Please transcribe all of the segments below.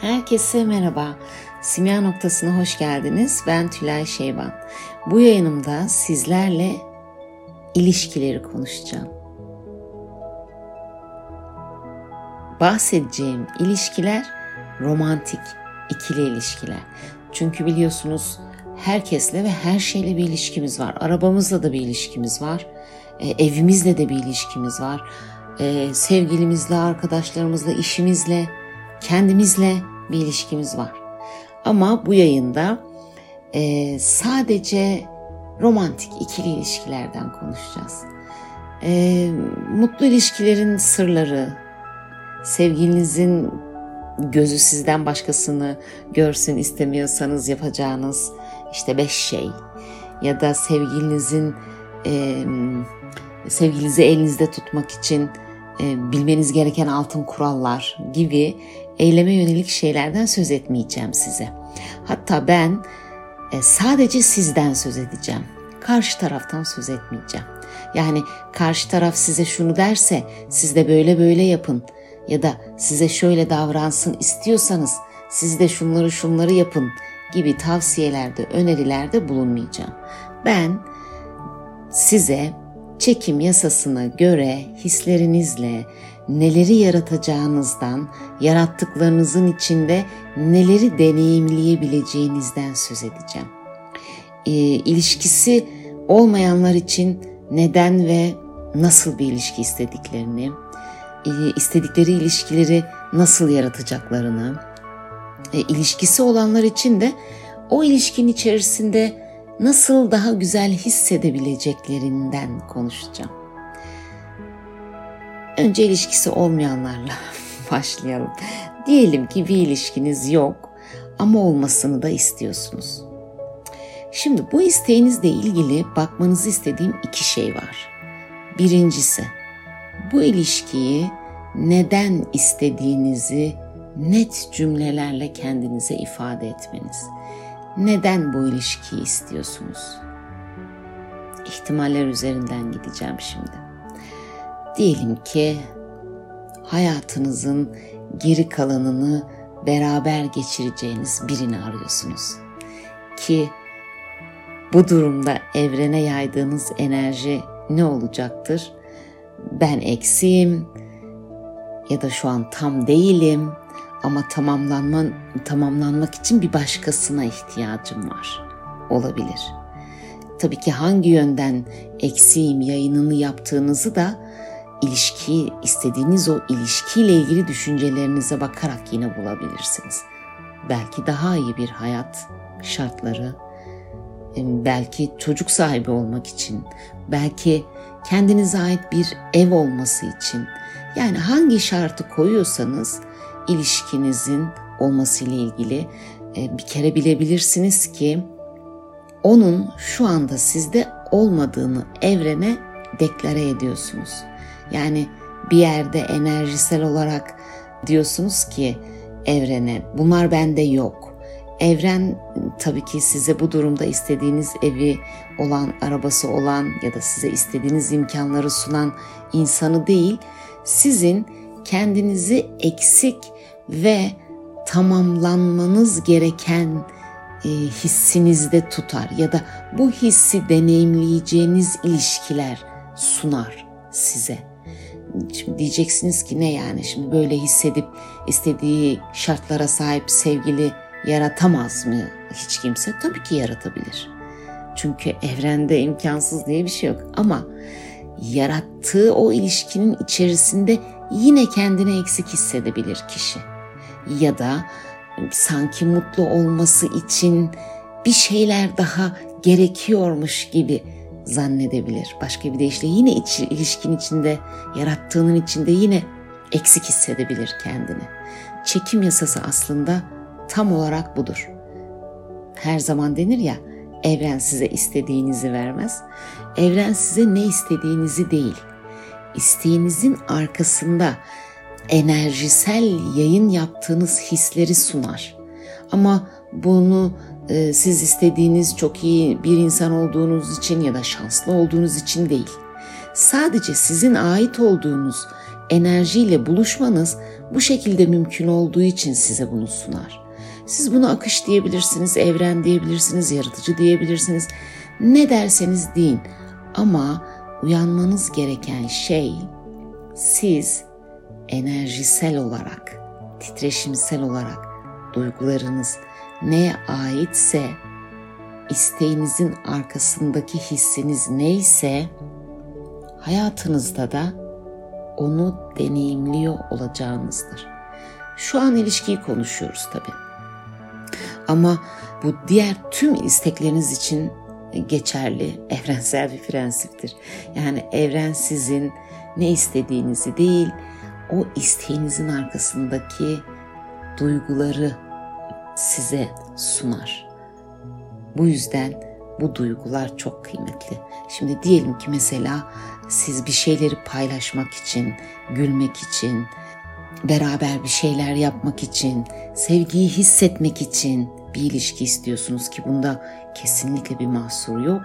Herkese merhaba, Simya Noktası'na hoş geldiniz. Ben Tülay Şeyvan. Bu yayınımda sizlerle ilişkileri konuşacağım. Bahsedeceğim ilişkiler romantik, ikili ilişkiler. Çünkü biliyorsunuz herkesle ve her şeyle bir ilişkimiz var. Arabamızla da bir ilişkimiz var, evimizle de bir ilişkimiz var, sevgilimizle, arkadaşlarımızla, işimizle, kendimizle bir ilişkimiz var. Ama bu yayında sadece romantik ikili ilişkilerden konuşacağız. Mutlu ilişkilerin sırları, sevgilinizin gözü sizden başkasını görsün istemiyorsanız yapacağınız işte 5 şey ya da sevgilinizi elinizde tutmak için bilmeniz gereken altın kurallar gibi eyleme yönelik şeylerden söz etmeyeceğim size. Hatta ben sadece sizden söz edeceğim. Karşı taraftan söz etmeyeceğim. Yani karşı taraf size şunu derse, siz de böyle böyle yapın ya da size şöyle davransın istiyorsanız siz de şunları yapın gibi tavsiyelerde, önerilerde bulunmayacağım. Ben size çekim yasasına göre hislerinizle neleri yaratacağınızdan, yarattıklarınızın içinde neleri deneyimleyebileceğinizden söz edeceğim. İlişkisi olmayanlar için neden ve nasıl bir ilişki istediklerini, istedikleri ilişkileri nasıl yaratacaklarını, ilişkisi olanlar için de o ilişkinin içerisinde nasıl daha güzel hissedebileceklerinden konuşacağım. Önce ilişkisi olmayanlarla başlayalım. Diyelim ki bir ilişkiniz yok ama olmasını da istiyorsunuz. Şimdi bu isteğinizle ilgili bakmanızı istediğim 2 şey var. Birincisi, bu ilişkiyi neden istediğinizi net cümlelerle kendinize ifade etmeniz. Neden bu ilişkiyi istiyorsunuz? İhtimaller üzerinden gideceğim şimdi. Diyelim ki hayatınızın geri kalanını beraber geçireceğiniz birini arıyorsunuz. Ki bu durumda evrene yaydığınız enerji ne olacaktır? Ben eksiğim ya da şu an tam değilim. Ama tamamlanmak için bir başkasına ihtiyacım var. Olabilir. Tabii ki hangi yönden eksiğim yayınını yaptığınızı da istediğiniz o ilişkiyle ilgili düşüncelerinize bakarak yine bulabilirsiniz. Belki daha iyi bir hayat şartları, belki çocuk sahibi olmak için, belki kendinize ait bir ev olması için. Yani hangi şartı koyuyorsanız ilişkinizin olmasıyla ilgili bir kere bilebilirsiniz ki onun şu anda sizde olmadığını evrene deklare ediyorsunuz. Yani bir yerde enerjisel olarak diyorsunuz ki evrene bunlar bende yok. Evren tabii ki size bu durumda istediğiniz evi olan, arabası olan ya da size istediğiniz imkanları sunan insanı değil, sizin kendinizi eksik ve tamamlanmanız gereken hissinizde tutar ya da bu hissi deneyimleyeceğiniz ilişkiler sunar size. Şimdi diyeceksiniz ki ne yani şimdi böyle hissedip istediği şartlara sahip sevgili yaratamaz mı hiç kimse? Tabii ki yaratabilir. Çünkü evrende imkansız diye bir şey yok ama yarattığı o ilişkinin içerisinde yine kendini eksik hissedebilir kişi. Ya da sanki mutlu olması için bir şeyler daha gerekiyormuş gibi zannedebilir. Başka bir deyişle yine ilişkinin içinde, yarattığının içinde yine eksik hissedebilir kendini. Çekim yasası aslında tam olarak budur. Her zaman denir ya, evren size istediğinizi vermez. Evren size ne istediğinizi değil, isteğinizin arkasında enerjisel yayın yaptığınız hisleri sunar. Ama bunu siz istediğiniz çok iyi bir insan olduğunuz için ya da şanslı olduğunuz için değil. Sadece sizin ait olduğunuz enerjiyle buluşmanız bu şekilde mümkün olduğu için size bunu sunar. Siz buna akış diyebilirsiniz, evren diyebilirsiniz, yaratıcı diyebilirsiniz. Ne derseniz deyin ama uyanmanız gereken şey siz enerjisel olarak, titreşimsel olarak duygularınız neye aitse, isteğinizin arkasındaki hissiniz neyse hayatınızda da onu deneyimliyor olacağınızdır. Şu an ilişkiyi konuşuyoruz tabii. Ama bu diğer tüm istekleriniz için geçerli, evrensel bir prensiptir. Yani evren sizin ne istediğinizi değil, o isteğinizin arkasındaki duyguları size sunar. Bu yüzden bu duygular çok kıymetli. Şimdi diyelim ki mesela siz bir şeyleri paylaşmak için, gülmek için, beraber bir şeyler yapmak için, sevgiyi hissetmek için bir ilişki istiyorsunuz ki bunda kesinlikle bir mahsur yok.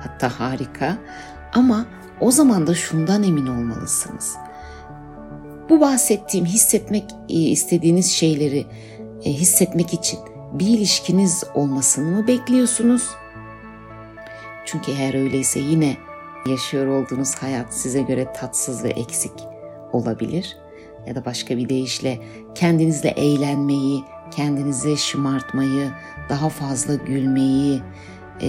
Hatta harika. Ama o zaman da şundan emin olmalısınız. Bu bahsettiğim hissetmek istediğiniz şeyleri hissetmek için bir ilişkiniz olmasını mı bekliyorsunuz? Çünkü eğer öyleyse yine yaşıyor olduğunuz hayat size göre tatsız ve eksik olabilir. Ya da başka bir deyişle kendinizle eğlenmeyi, kendinizi şımartmayı, daha fazla gülmeyi,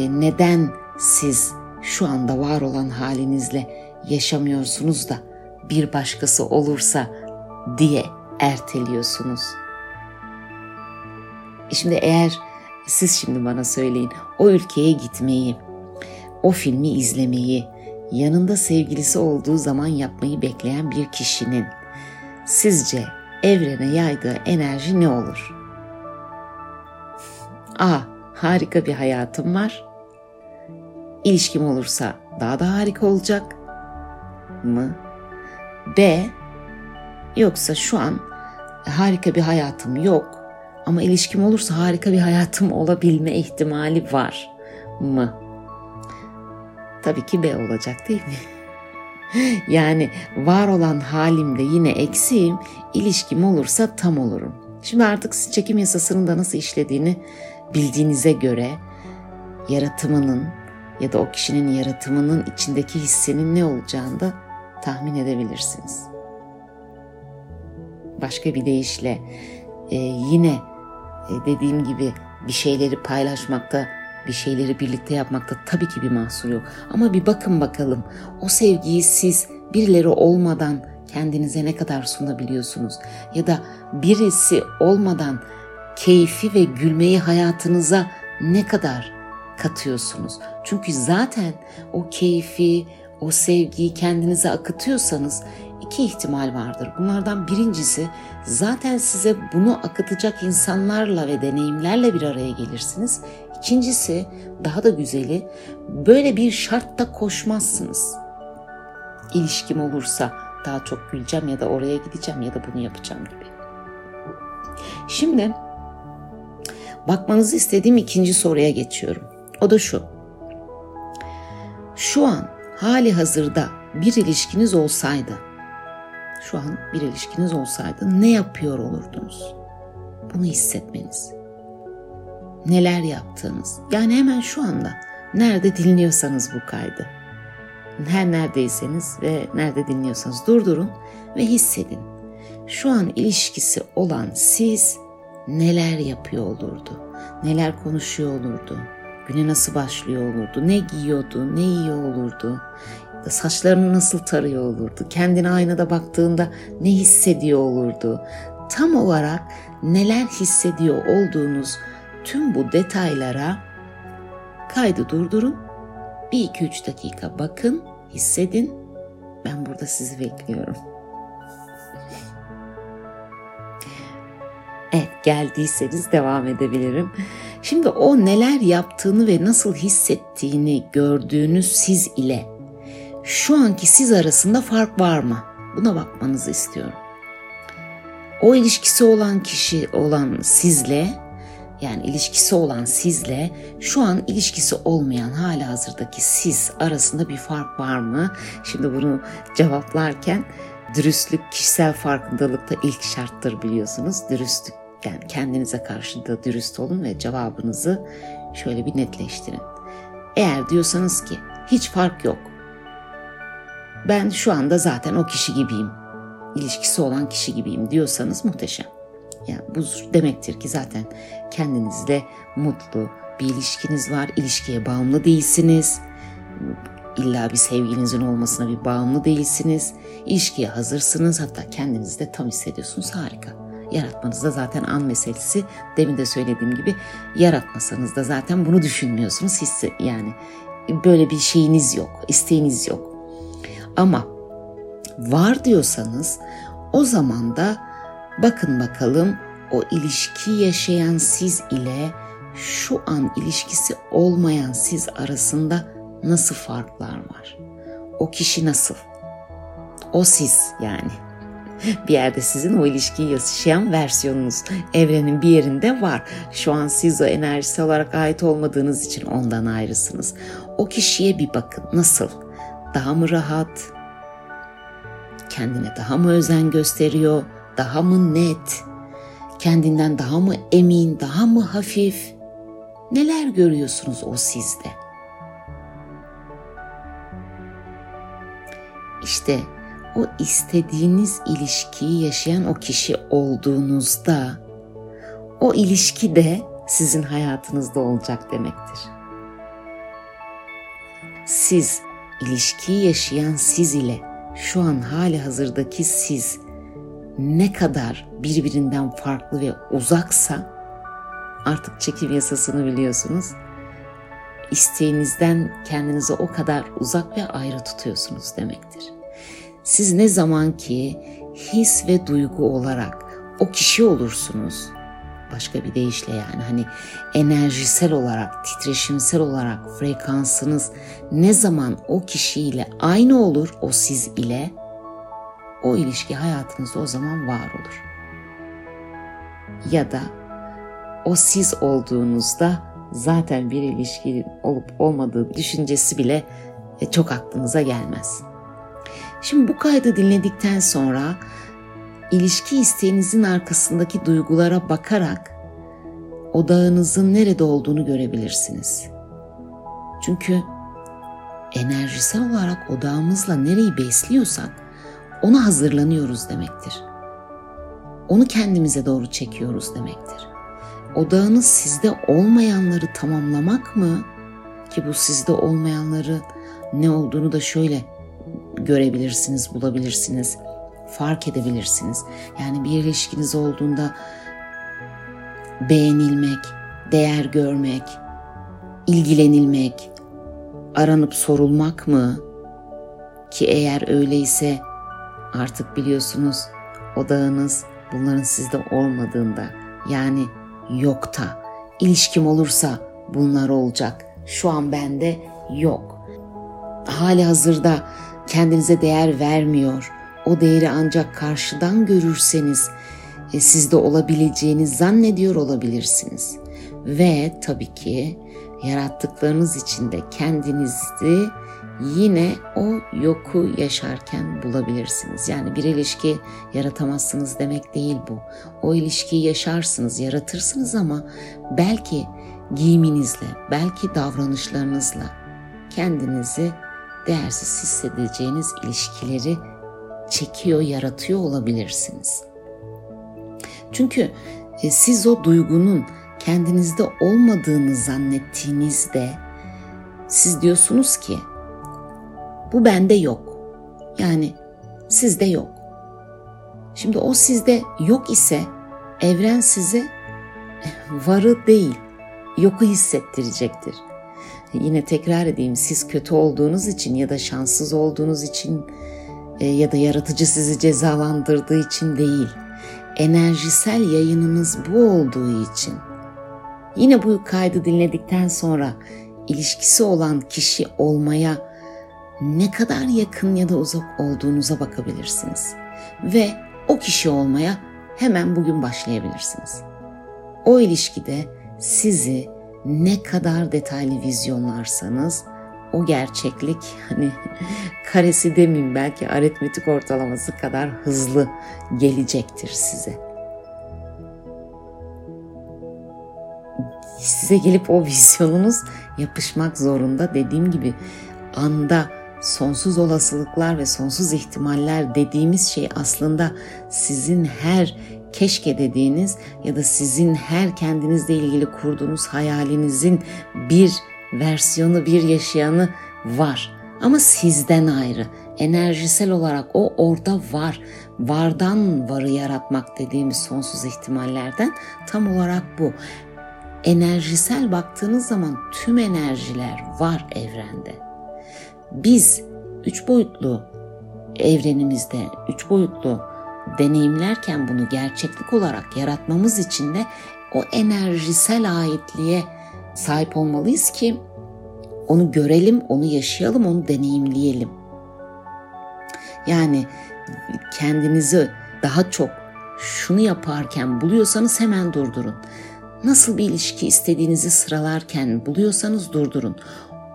neden siz şu anda var olan halinizle yaşamıyorsunuz da bir başkası olursa diye erteliyorsunuz. Şimdi eğer siz şimdi bana söyleyin, o ülkeye gitmeyi, o filmi izlemeyi, yanında sevgilisi olduğu zaman yapmayı bekleyen bir kişinin sizce evrene yaydığı enerji ne olur? A. Harika bir hayatım var. İlişkim olursa daha da harika olacak mı? B. Yoksa şu an harika bir hayatım yok ama ilişkim olursa harika bir hayatım olabilme ihtimali var mı? Tabii ki B olacak değil mi? Yani var olan halimde yine eksiğim, ilişkim olursa tam olurum. Şimdi artık siz çekim yasasının da nasıl işlediğini bildiğinize göre yaratımının ya da o kişinin yaratımının içindeki hissinin ne olacağını da tahmin edebilirsiniz. Başka bir deyişle yine dediğim gibi bir şeyleri paylaşmakta, bir şeyleri birlikte yapmakta tabii ki bir mahsur yok. Ama bir bakın bakalım o sevgiyi siz birileri olmadan kendinize ne kadar sunabiliyorsunuz? Ya da birisi olmadan keyfi ve gülmeyi hayatınıza ne kadar katıyorsunuz? Çünkü zaten o keyfi, o sevgiyi kendinize akıtıyorsanız iki ihtimal vardır. Bunlardan birincisi zaten size bunu akıtacak insanlarla ve deneyimlerle bir araya gelirsiniz. İkincisi daha da güzeli böyle bir şartta koşmazsınız. İlişkim olursa daha çok güleceğim ya da oraya gideceğim ya da bunu yapacağım gibi. Şimdi bakmanızı istediğim ikinci soruya geçiyorum. O da şu. Şu an hali hazırda bir ilişkiniz olsaydı, şu an bir ilişkiniz olsaydı ne yapıyor olurdunuz? Bunu hissetmeniz. Neler yaptığınız. Yani hemen şu anda nerede dinliyorsanız bu kaydı. Her neredeyseniz ve nerede dinliyorsanız durdurun ve hissedin. Şu an ilişkisi olan siz neler yapıyor olurdu? Neler konuşuyor olurdu? Güne nasıl başlıyor olurdu? Ne giyiyordu? Ne yiyor olurdu? Saçlarını nasıl tarıyor olurdu? Kendine aynada baktığında ne hissediyor olurdu? Tam olarak neler hissediyor olduğunuz tüm bu detaylara kaydı durdurun. 1-2-3 dakika bakın, hissedin. Ben burada sizi bekliyorum. Evet, geldiyseniz devam edebilirim. Şimdi o neler yaptığını ve nasıl hissettiğini gördüğünüz siz ile şu anki siz arasında fark var mı? Buna bakmanızı istiyorum. O ilişkisi olan kişi olan sizle, yani ilişkisi olan sizle şu an ilişkisi olmayan halihazırdaki siz arasında bir fark var mı? Şimdi bunu cevaplarken dürüstlük kişisel farkındalıkta ilk şarttır biliyorsunuz. Dürüstlük, yani kendinize karşı da dürüst olun ve cevabınızı şöyle bir netleştirin. Eğer diyorsanız ki hiç fark yok, ben şu anda zaten o kişi gibiyim, ilişkisi olan kişi gibiyim diyorsanız muhteşem. Yani bu demektir ki zaten kendinizle mutlu bir ilişkiniz var, ilişkiye bağımlı değilsiniz. İlla bir sevgilinizin olmasına bir bağımlı değilsiniz. İlişkiye hazırsınız, hatta kendinizi de tam hissediyorsunuz. Harika. Yaratmanız da zaten an meselesi. Demin de söylediğim gibi yaratmasanız da zaten bunu düşünmüyorsunuz. Yani böyle bir şeyiniz yok, isteğiniz yok. Ama var diyorsanız o zaman da bakın bakalım o ilişki yaşayan siz ile şu an ilişkisi olmayan siz arasında nasıl farklar var? O kişi nasıl? O siz yani. Bir yerde sizin o ilişkiyi yaşayan versiyonunuz evrenin bir yerinde var. Şu an siz o enerjisi olarak ait olmadığınız için ondan ayrısınız. O kişiye bir bakın. Nasıl? Daha mı rahat? Kendine daha mı özen gösteriyor? Daha mı net? Kendinden daha mı emin? Daha mı hafif? Neler görüyorsunuz o sizde? İşte o istediğiniz ilişkiyi yaşayan o kişi olduğunuzda o ilişki de sizin hayatınızda olacak demektir. Siz ilişkiyi yaşayan siz ile şu an hali hazırdaki siz ne kadar birbirinden farklı ve uzaksa artık çekim yasasını biliyorsunuz. İsteğinizden kendinizi o kadar uzak ve ayrı tutuyorsunuz demektir. Siz ne zaman ki his ve duygu olarak o kişi olursunuz, başka bir deyişle yani hani enerjisel olarak, titreşimsel olarak frekansınız ne zaman o kişiyle aynı olur, o siz ile, o ilişki hayatınızda o zaman var olur. Ya da o siz olduğunuzda zaten bir ilişki olup olmadığı düşüncesi bile çok aklınıza gelmez. Şimdi bu kaydı dinledikten sonra ilişki isteğinizin arkasındaki duygulara bakarak odağınızın nerede olduğunu görebilirsiniz. Çünkü enerjisel olarak odağımızla nereyi besliyorsak ona hazırlanıyoruz demektir. Onu kendimize doğru çekiyoruz demektir. Odağınız sizde olmayanları tamamlamak mı? Ki bu sizde olmayanları ne olduğunu da şöyle görebilirsiniz, bulabilirsiniz, fark edebilirsiniz. Yani bir ilişkiniz olduğunda beğenilmek, değer görmek, ilgilenilmek, aranıp sorulmak mı? Ki eğer öyleyse artık biliyorsunuz odağınız bunların sizde olmadığında, yani yok da ilişkim olursa bunlar olacak. Şu an bende yok. Hali hazırda kendinize değer vermiyor. O değeri ancak karşıdan görürseniz sizde olabileceğini zannediyor olabilirsiniz. Ve tabii ki yarattıklarınız içinde kendinizi yine o yoku yaşarken bulabilirsiniz. Yani bir ilişki yaratamazsınız demek değil bu. O ilişkiyi yaşarsınız, yaratırsınız ama belki giyiminizle, belki davranışlarınızla kendinizi değersiz hissedeceğiniz ilişkileri çekiyor, yaratıyor olabilirsiniz. Çünkü siz o duygunun kendinizde olmadığını zannettiğinizde siz diyorsunuz ki bu bende yok. Yani sizde yok. Şimdi o sizde yok ise evren size varı değil, yoku hissettirecektir. Yine tekrar edeyim, siz kötü olduğunuz için ya da şanssız olduğunuz için ya da yaratıcı sizi cezalandırdığı için değil, enerjisel yayınınız bu olduğu için. Yine bu kaydı dinledikten sonra ilişkisi olan kişi olmaya ne kadar yakın ya da uzak olduğunuza bakabilirsiniz. Ve o kişi olmaya hemen bugün başlayabilirsiniz. O ilişkide sizi ne kadar detaylı vizyonlarsanız o gerçeklik hani karesi demeyeyim belki aritmetik ortalaması kadar hızlı gelecektir size. Size gelip o vizyonunuz yapışmak zorunda. Dediğim gibi anda sonsuz olasılıklar ve sonsuz ihtimaller dediğimiz şey aslında sizin her keşke dediğiniz ya da sizin her kendinizle ilgili kurduğunuz hayalinizin bir versiyonu, bir yaşayanı var. Ama sizden ayrı. Enerjisel olarak o orada var. Vardan varı yaratmak dediğimiz sonsuz ihtimallerden tam olarak bu. Enerjisel baktığınız zaman tüm enerjiler var evrende. Biz 3 boyutlu evrenimizde, 3 boyutlu deneyimlerken bunu gerçeklik olarak yaratmamız için de o enerjisel aitliğe sahip olmalıyız ki onu görelim, onu yaşayalım, onu deneyimleyelim. Yani kendinizi daha çok şunu yaparken buluyorsanız hemen durdurun. Nasıl bir ilişki istediğinizi sıralarken buluyorsanız durdurun.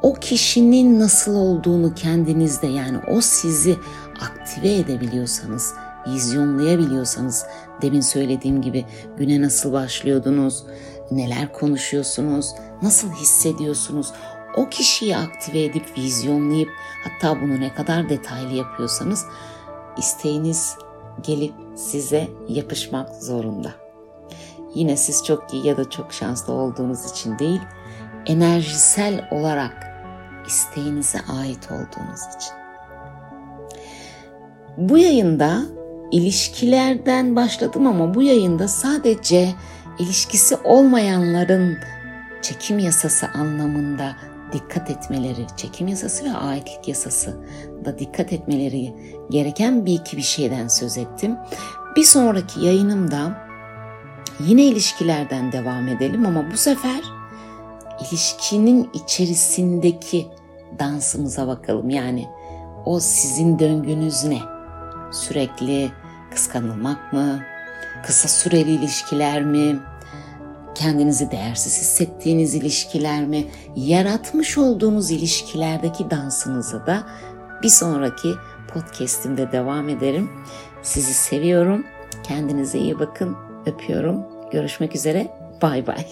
O kişinin nasıl olduğunu kendinizde, yani o sizi aktive edebiliyorsanız, vizyonlayabiliyorsanız, demin söylediğim gibi güne nasıl başlıyordunuz, neler konuşuyorsunuz, nasıl hissediyorsunuz, o kişiyi aktive edip vizyonlayıp hatta bunu ne kadar detaylı yapıyorsanız isteğiniz gelip size yapışmak zorunda. Yine siz çok iyi ya da çok şanslı olduğunuz için değil, enerjisel olarak isteğinize ait olduğunuz için. Bu yayında ilişkilerden başladım ama bu yayında sadece ilişkisi olmayanların çekim yasası anlamında dikkat etmeleri, çekim yasası ve aitlik yasası da dikkat etmeleri gereken bir iki bir şeyden söz ettim. Bir sonraki yayınımda yine ilişkilerden devam edelim ama bu sefer ilişkinin içerisindeki dansımıza bakalım. Yani o sizin döngünüz ne? Sürekli kıskanılmak mı? Kısa süreli ilişkiler mi? Kendinizi değersiz hissettiğiniz ilişkiler mi? Yaratmış olduğunuz ilişkilerdeki dansınıza da bir sonraki podcast'imde devam ederim. Sizi seviyorum. Kendinize iyi bakın. Öpüyorum. Görüşmek üzere. Bay bay.